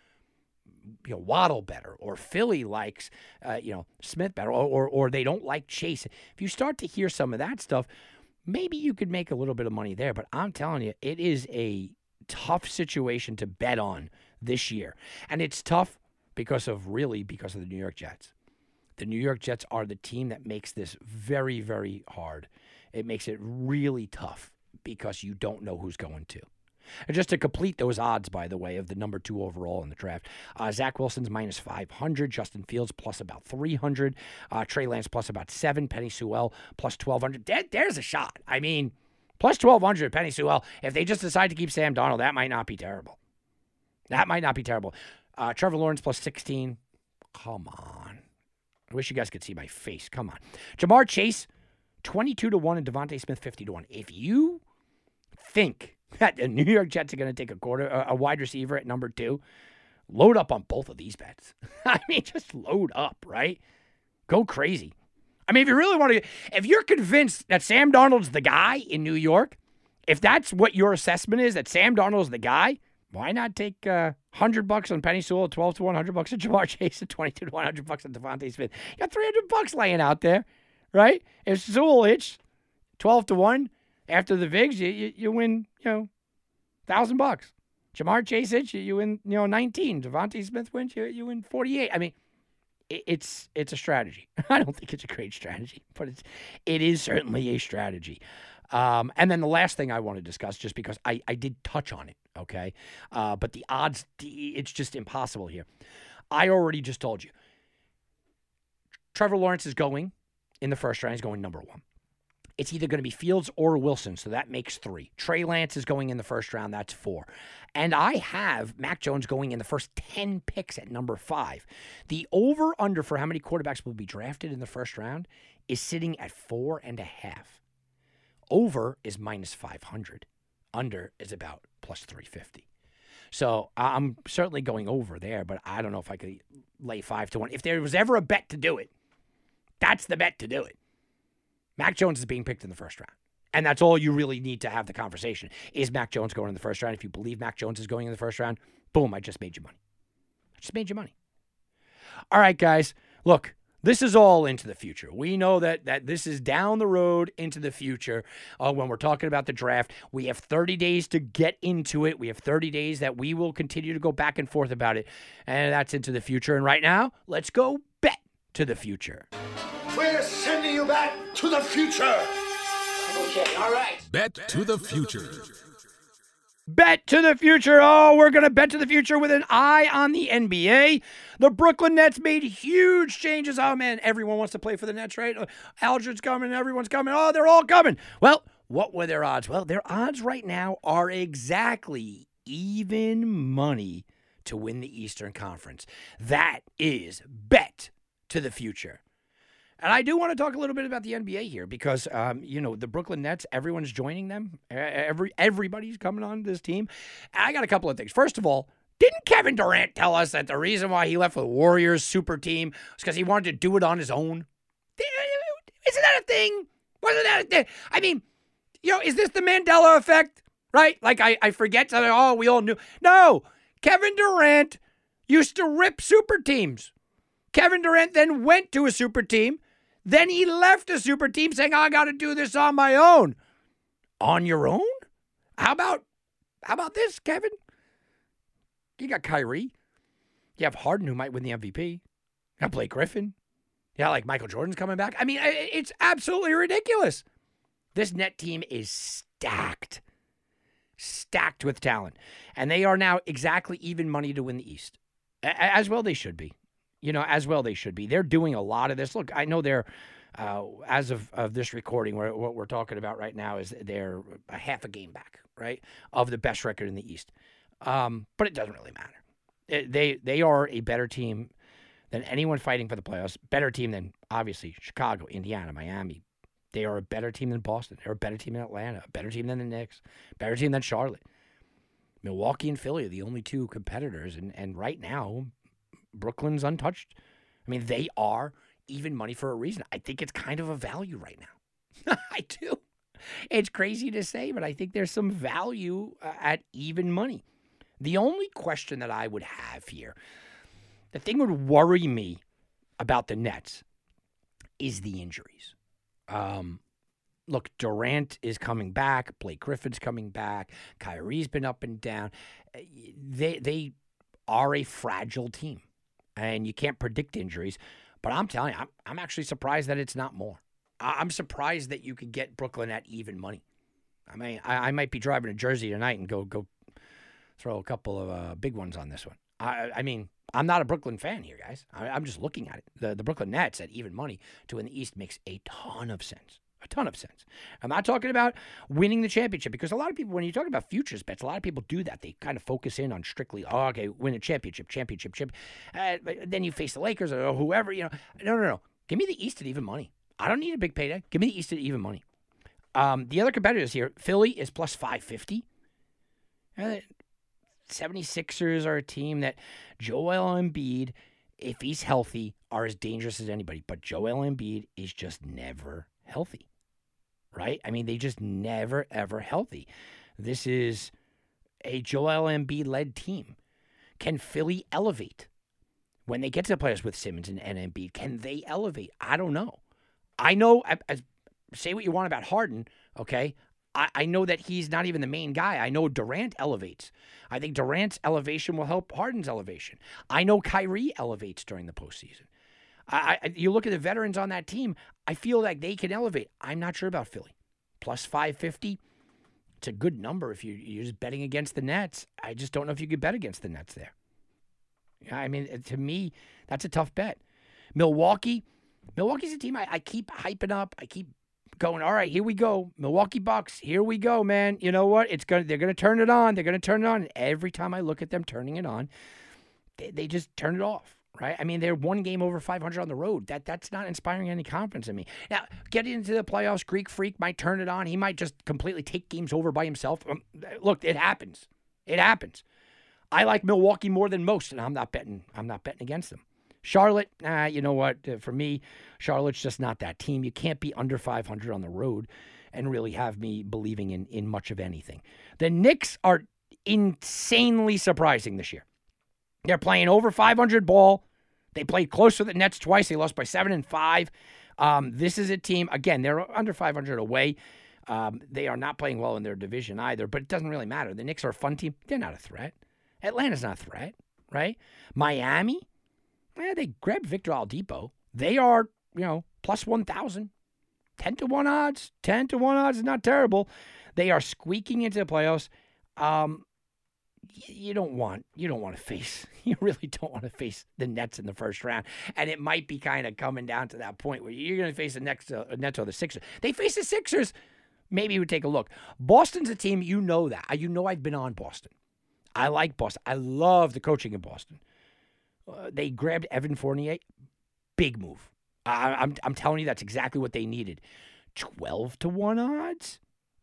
you know, Waddle better, or Philly likes, uh, you know, Smith better, or, or or they don't like Chase. If you start to hear some of that stuff, maybe you could make a little bit of money there. But I'm telling you, it is a tough situation to bet on this year. And it's tough because of, really, because of the New York Jets. The New York Jets are the team that makes this very, very hard. It makes it really tough because you don't know who's going to. And just to complete those odds, by the way, of the number two overall in the draft, uh, Zach Wilson's minus five hundred, Justin Fields plus about three hundred, uh, Trey Lance plus about seven, Penei Sewell plus twelve hundred. There, there's a shot. I mean, plus twelve hundred, Penei Sewell. If they just decide to keep Sam Darnold, that might not be terrible. That might not be terrible. Uh, Trevor Lawrence plus sixteen. Come on. I wish you guys could see my face. Come on. Ja'Marr Chase, twenty-two to one, and DeVonta Smith, fifty to one. If you think that the New York Jets are going to take a quarter, a wide receiver at number two, load up on both of these bets. I mean, just load up, right? Go crazy. I mean, if you really want to, if you're convinced that Sam Darnold's the guy in New York, if that's what your assessment is, that Sam Darnold's the guy, why not take uh, one hundred bucks on Penei Sewell, twelve to one, one hundred bucks on Ja'Marr Chase, and twenty-two to one, one hundred bucks on DeVonta Smith. You got three hundred bucks laying out there, right? If Sewell hits twelve to one, after the Vigs, you, you, you win, you know, one thousand bucks. Ja'Marr Chase hits you, you win, you know, nineteen. DeVonta Smith wins, you, you win forty-eight. I mean, it, it's it's a strategy. I don't think it's a great strategy, but it's, it is certainly a strategy. Um, and then the last thing I want to discuss, just because I, I did touch on it, okay? Uh, but the odds, it's just impossible here. I already just told you. Trevor Lawrence is going in the first round. He's going number one. It's either going to be Fields or Wilson, so that makes three. Trey Lance is going in the first round. That's four. And I have Mac Jones going in the first ten picks at number five. The over-under for how many quarterbacks will be drafted in the first round is sitting at four and a half. Over is minus five hundred. Under is about plus three fifty. So I'm certainly going over there, but I don't know if I could lay five to one. If there was ever a bet to do it, that's the bet to do it. Mac Jones is being picked in the first round. And that's all you really need to have the conversation. Is Mac Jones going in the first round? If you believe Mac Jones is going in the first round, boom, I just made you money. I just made you money. All right, guys. Look, This is all into the future. We know that that this is down the road into the future. Uh, when we're talking about the draft, we have thirty days to get into it. We have thirty days that we will continue to go back and forth about it, and that's into the future. And right now, let's go bet to the future. We're sending you back to the future. Okay, all right. Bet, bet to the future. To the future. Bet to the future. Oh, we're going to bet to the future with an eye on the N B A. The Brooklyn Nets made huge changes. Oh, man, everyone wants to play for the Nets, right? Aldridge's coming. Everyone's coming. Oh, they're all coming. Well, what were their odds? Well, their odds right now are exactly even money to win the Eastern Conference. That is bet to the future. And I do want to talk a little bit about the N B A here because, um, you know, the Brooklyn Nets, everyone's joining them. Every Everybody's coming on this team. And I got a couple of things. First of all, didn't Kevin Durant tell us that the reason why he left for the Warriors super team was because he wanted to do it on his own? Isn't that a thing? Wasn't that a thing? I mean, you know, is this the Mandela effect? Right? Like, I, I forget something. Oh, we all knew. No, Kevin Durant used to rip super teams. Kevin Durant then went to a super team. Then he left a super team saying, I got to do this on my own. On your own? How about how about this, Kevin? You got Kyrie. You have Harden, who might win the M V P. You got Blake Griffin. Yeah, like Michael Jordan's coming back. I mean, it's absolutely ridiculous. This net team is stacked. Stacked with talent. And they are now exactly even money to win the East. As well they should be. You know, as well they should be. They're doing a lot of this. Look, I know they're, uh, as of, of this recording, where, what we're talking about right now is they're a half a game back, right, of the best record in the East. Um, but it doesn't really matter. It, they they are a better team than anyone fighting for the playoffs, better team than, obviously, Chicago, Indiana, Miami. They are a better team than Boston. They're a better team than Atlanta, a better team than the Knicks, better team than Charlotte. Milwaukee and Philly are the only two competitors, and, and right now, Brooklyn's untouched. I mean, they are even money for a reason. I think it's kind of a value right now. I do. It's crazy to say, but I think there's some value uh, at even money. The only question that I would have here, the thing that would worry me about the Nets is the injuries. Um, look, Durant is coming back. Blake Griffin's coming back. Kyrie's been up and down. They, they are a fragile team. And you can't predict injuries. But I'm telling you, I'm, I'm actually surprised that it's not more. I, I'm surprised that you could get Brooklyn at even money. I mean, I, I might be driving to Jersey tonight and go go throw a couple of uh, big ones on this one. I, I mean, I'm not a Brooklyn fan here, guys. I, I'm just looking at it. The, the Brooklyn Nets at even money to win the East makes a ton of sense. A ton of sense. I'm not talking about winning the championship because a lot of people, when you talk about futures bets, a lot of people do that. They kind of focus in on strictly, oh, okay, win a championship, championship, chip. Uh, then you face the Lakers or whoever, you know. No, no, no. Give me the East at even money. I don't need a big payday. Give me the East at even money. Um, the other competitors here, Philly is plus five fifty. Uh, seventy-sixers are a team that Joel Embiid, if he's healthy, are as dangerous as anybody. But Joel Embiid is just never healthy. Right? I mean, they just never, ever healthy. This is a Joel Embiid-led team. Can Philly elevate? When they get to the playoffs with Simmons and, and Embiid, can they elevate? I don't know. I know, I, I, say what you want about Harden, okay? I, I know that he's not even the main guy. I know Durant elevates. I think Durant's elevation will help Harden's elevation. I know Kyrie elevates during the postseason. I, I, you look at the veterans on that team, I feel like they can elevate. I'm not sure about Philly. Plus five fifty, it's a good number if you, you're just betting against the Nets. I just don't know if you could bet against the Nets there. I mean, to me, that's a tough bet. Milwaukee, Milwaukee's a team I, I keep hyping up. I keep going, all right, here we go. Milwaukee Bucks, here we go, man. You know what? It's gonna, they're going to turn it on. They're going to turn it on. And every time I look at them turning it on, they, they just turn it off. Right? I mean, they're one game over five hundred on the road. That That's not inspiring any confidence in me. Now, getting into the playoffs, Greek Freak might turn it on. He might just completely take games over by himself. Um, look, it happens. It happens. I like Milwaukee more than most, and I'm not betting. I'm not betting against them. Charlotte, nah, you know what? Uh, for me, Charlotte's just not that team. You can't be under five hundred on the road and really have me believing in, in much of anything. The Knicks are insanely surprising this year. They're playing over five hundred ball. They played close to the Nets twice. They lost by seven and five. Um, this is a team, again, they're under five hundred away. Um, they are not playing well in their division either, but it doesn't really matter. The Knicks are a fun team. They're not a threat. Atlanta's not a threat, right? Miami, eh, they grabbed Victor Oladipo. They are, you know, plus one thousand. ten to one odds. ten to one odds is not terrible. They are squeaking into the playoffs. Um, you don't want, you don't want to face, you really don't want to face the Nets in the first round. And it might be kind of coming down to that point where you're going to face the next, uh, Nets or the Sixers. They face the Sixers. Maybe you would take a look. Boston's a team, you know that. You know I've been on Boston. I like Boston. I love the coaching in Boston. Uh, they grabbed Evan Fournier. Big move. I, I'm, I'm telling you, that's exactly what they needed. twelve to one odds?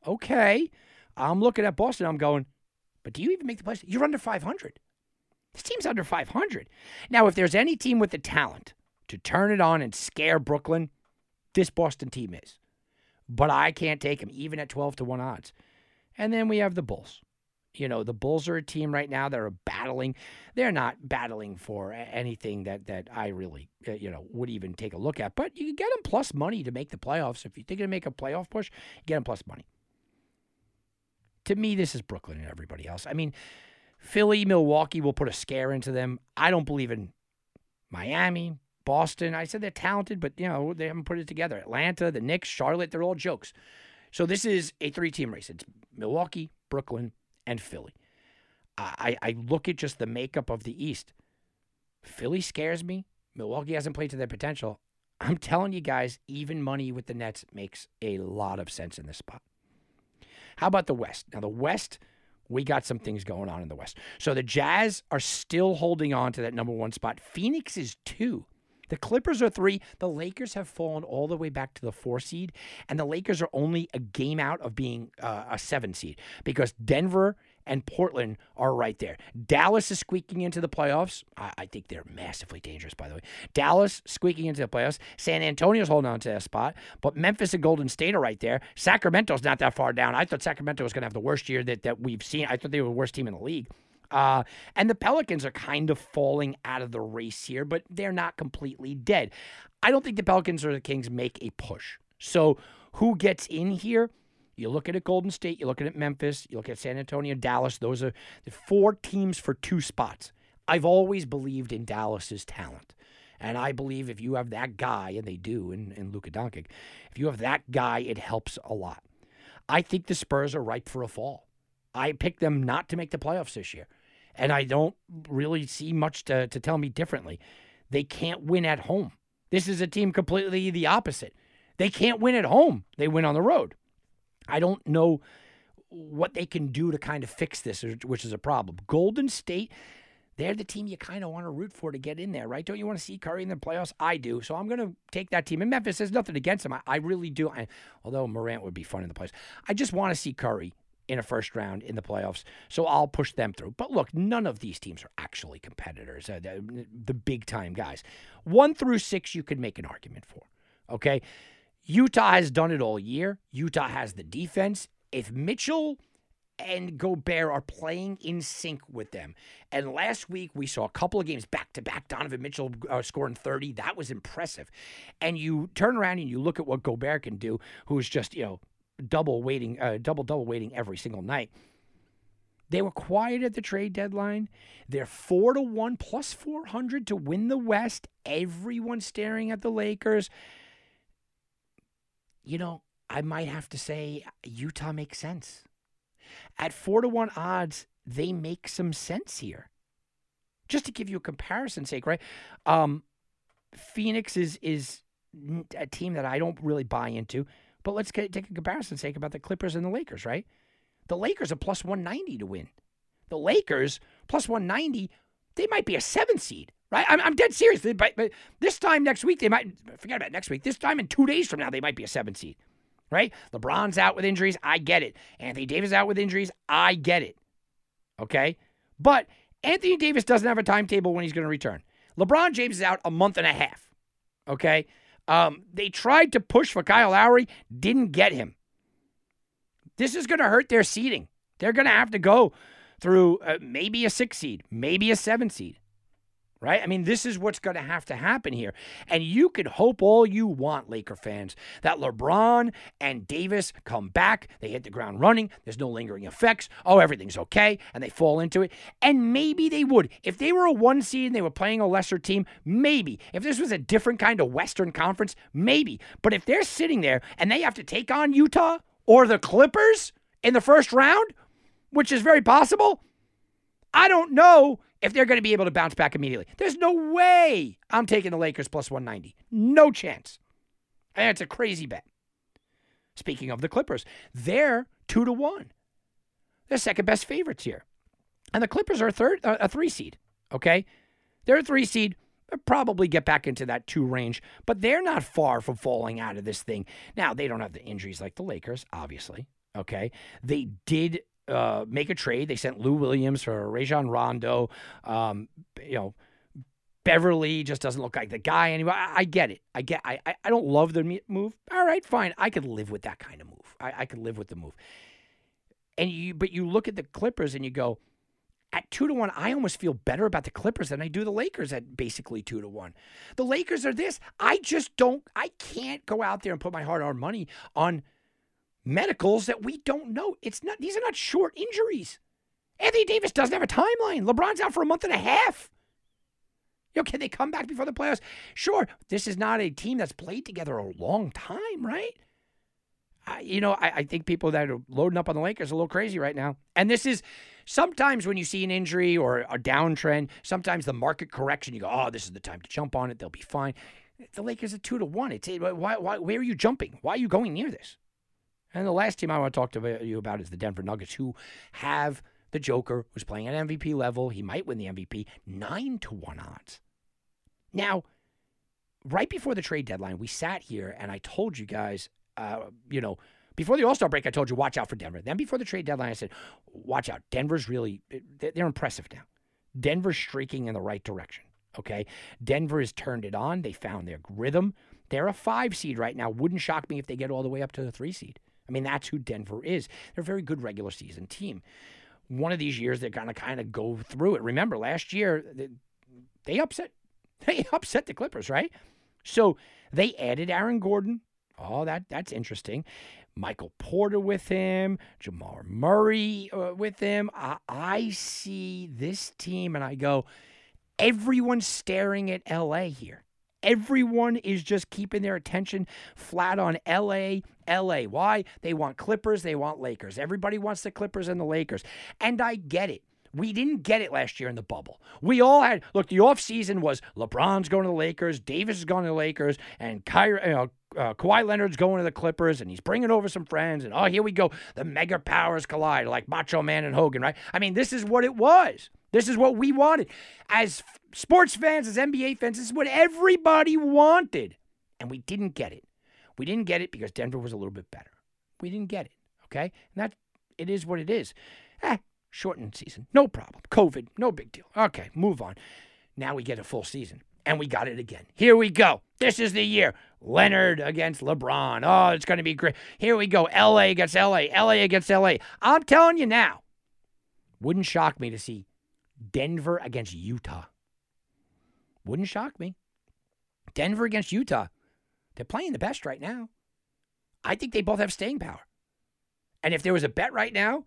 Okay. I'm looking at Boston. I'm going, but do you even make the playoffs? You're under five hundred. This team's under five hundred. Now, if there's any team with the talent to turn it on and scare Brooklyn, this Boston team is. But I can't take them, even at twelve to one odds. And then we have the Bulls. You know, the Bulls are a team right now that are battling. They're not battling for anything that, that I really, you know, would even take a look at. But you can get them plus money to make the playoffs. If you think they're going to make a playoff push, you get them plus money. To me, this is Brooklyn and everybody else. I mean, Philly, Milwaukee will put a scare into them. I don't believe in Miami, Boston. I said they're talented, but, you know, they haven't put it together. Atlanta, the Knicks, Charlotte, they're all jokes. So this is a three-team race. It's Milwaukee, Brooklyn, and Philly. I, I look at just the makeup of the East. Philly scares me. Milwaukee hasn't played to their potential. I'm telling you guys, even money with the Nets makes a lot of sense in this spot. How about the West? Now, the West, we got some things going on in the West. So the Jazz are still holding on to that number one spot. Phoenix is two. The Clippers are three. The Lakers have fallen all the way back to the four seed, and the Lakers are only a game out of being uh, a seven seed because Denver and Portland are right there. Dallas is squeaking into the playoffs. I, I think they're massively dangerous, by the way. Dallas squeaking into the playoffs. San Antonio's holding on to that spot, but Memphis and Golden State are right there. Sacramento's not that far down. I thought Sacramento was going to have the worst year that, that we've seen. I thought they were the worst team in the league. Uh, and the Pelicans are kind of falling out of the race here, but they're not completely dead. I don't think the Pelicans or the Kings make a push. So who gets in here? You look at it, Golden State, you look at it, Memphis, you look at San Antonio, Dallas. Those are the four teams for two spots. I've always believed in Dallas's talent. And I believe if you have that guy, and they do in, in Luka Doncic, if you have that guy, it helps a lot. I think the Spurs are ripe for a fall. I picked them not to make the playoffs this year. And I don't really see much to, to tell me differently. They can't win at home. This is a team completely the opposite. They can't win at home. They win on the road. I don't know what they can do to kind of fix this, which is a problem. Golden State, they're the team you kind of want to root for to get in there, right? Don't you want to see Curry in the playoffs? I do. So I'm going to take that team. And Memphis, there's nothing against them. I, I really do. I, although Morant would be fun in the playoffs. I just want to see Curry in a first round in the playoffs, so I'll push them through. But look, none of these teams are actually competitors, uh, the, the big-time guys. One through six you could make an argument for, okay? Utah has done it all year. Utah has the defense. If Mitchell and Gobert are playing in sync with them, and last week we saw a couple of games back-to-back, Donovan Mitchell uh, scoring thirty. That was impressive. And you turn around and you look at what Gobert can do, who's just, you know, double waiting, uh, double, double waiting every single night. They were quiet at the trade deadline. They're four to one plus four hundred to win the West. Everyone's staring at the Lakers. You know, I might have to say Utah makes sense. At four to one odds, they make some sense here. Just to give you a comparison's sake, right? Um, Phoenix is, is a team that I don't really buy into. But let's get, take a comparison's sake about the Clippers and the Lakers, right? The Lakers are plus one ninety to win. The Lakers, plus one ninety, they might be a seven seed, right? I'm, I'm dead serious. They, but, but this time next week, they might, forget about next week, this time in two days from now, they might be a seven seed, right? LeBron's out with injuries. I get it. Anthony Davis out with injuries. I get it, okay? But Anthony Davis doesn't have a timetable when he's going to return. LeBron James is out a month and a half, okay? Um, they tried to push for Kyle Lowry, didn't get him. This is going to hurt their seeding. They're going to have to go through uh, maybe a six seed, maybe a seven seed. right? I mean, this is what's going to have to happen here. And you can hope all you want, Laker fans, that LeBron and Davis come back, they hit the ground running, there's no lingering effects, oh, everything's okay, and they fall into it. And maybe they would. If they were a one seed and they were playing a lesser team, maybe. If this was a different kind of Western Conference, maybe. But if they're sitting there and they have to take on Utah or the Clippers in the first round, which is very possible, I don't know if they're going to be able to bounce back immediately. There's no way I'm taking the Lakers plus one ninety. No chance. And it's a crazy bet. Speaking of the Clippers, they're two to one. They're second best favorites here. And the Clippers are third, uh, a three seed, okay? They're a three seed. They'll probably get back into that two range, but they're not far from falling out of this thing. Now, they don't have the injuries like the Lakers, obviously, okay? They did Uh, make a trade. They sent Lou Williams for Rajon Rondo. Um, you know, Beverly just doesn't look like the guy anymore. I, I get it. I get. I I don't love the move. All right, fine. I could live with that kind of move. I, I could live with the move. And you, but you look at the Clippers and you go, at two to one, I almost feel better about the Clippers than I do the Lakers at basically two to one. The Lakers are this. I just don't. I can't go out there and put my hard-earned money on medicals that we don't know. It's not, these are not short injuries. Anthony Davis doesn't have a timeline. LeBron's out for a month and a half. You know, can they come back before the playoffs? Sure, this is not a team that's played together a long time, right? I, you know, I, I think people that are loading up on the Lakers are a little crazy right now. And this is sometimes when you see an injury or a downtrend, sometimes the market correction, you go, oh, this is the time to jump on it. They'll be fine. The Lakers are two to one. It's why, why, where are you jumping? Why are you going near this? And the last team I want to talk to you about is the Denver Nuggets, who have the Joker, who's playing at M V P level. He might win the M V P. nine to one odds. Now, right before the trade deadline, we sat here and I told you guys, uh, you know, before the All-Star break, I told you, watch out for Denver. Then before the trade deadline, I said, watch out. Denver's really, they're impressive now. Denver's streaking in the right direction, okay? Denver has turned it on. They found their rhythm. They're a five seed right now. Wouldn't shock me if they get all the way up to the three seed. I mean, that's who Denver is. They're a very good regular season team. One of these years, they're going to kind of go through it. Remember, last year, they, they upset they upset the Clippers, right? So they added Aaron Gordon. Oh, that that's interesting. Michael Porter with him. Ja'Marr Murray uh, with him. I, I see this team, and I go, everyone's staring at L A here. Everyone is just keeping their attention flat on L A, L A. Why? They want Clippers, they want Lakers. Everybody wants the Clippers and the Lakers. And I get it. We didn't get it last year in the bubble. We all had, look, the offseason was LeBron's going to the Lakers, Davis is going to the Lakers, and Kyrie, you know, uh, Kawhi Leonard's going to the Clippers, and he's bringing over some friends, and oh, here we go. The mega powers collide, like Macho Man and Hogan, right? I mean, this is what it was. This is what we wanted. As sports fans, as N B A fans, this is what everybody wanted. And we didn't get it. We didn't get it because Denver was a little bit better. We didn't get it, okay? And that, it is what it is. Eh, shortened season, no problem. COVID, no big deal. Okay, move on. Now we get a full season. And we got it again. Here we go. This is the year. Leonard against LeBron. Oh, it's going to be great. Here we go. L A against L A. L A against L A. I'm telling you now, wouldn't shock me to see Denver against Utah. Wouldn't shock me. Denver against Utah. They're playing the best right now. I think they both have staying power. And if there was a bet right now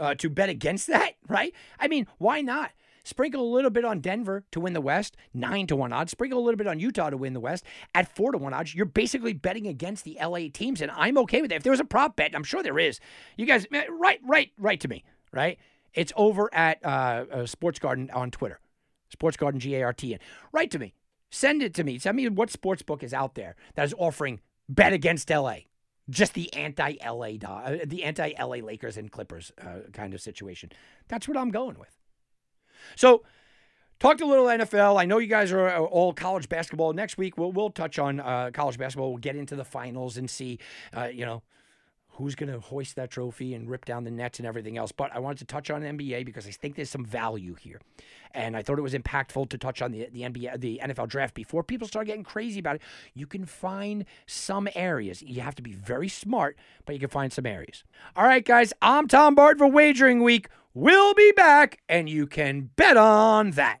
uh, to bet against that, right? I mean, why not? Sprinkle a little bit on Denver to win the West, nine to one odds. Sprinkle a little bit on Utah to win the West at four to one odds. You're basically betting against the L A teams, and I'm okay with that. If there was a prop bet, I'm sure there is. You guys, right, right, right to me, right? It's over at uh, uh, SportsGarten on Twitter. SportsGarten, G A R T N. Write to me. Send it to me. Send me what sportsbook is out there that is offering bet against L A. Just the anti-L A, uh, the anti-L A Lakers and Clippers uh, kind of situation. That's what I'm going with. So, talked a little N F L. I know you guys are all college basketball. Next week, we'll we'll touch on uh, college basketball. We'll get into the finals and see, uh, you know, who's going to hoist that trophy and rip down the Nets and everything else. But I wanted to touch on N B A because I think there's some value here. And I thought it was impactful to touch on the, the N B A, the N F L draft before people start getting crazy about it. You can find some areas. You have to be very smart, but you can find some areas. All right, guys, I'm Tom Barton for Wagering Week. We'll be back, and you can bet on that.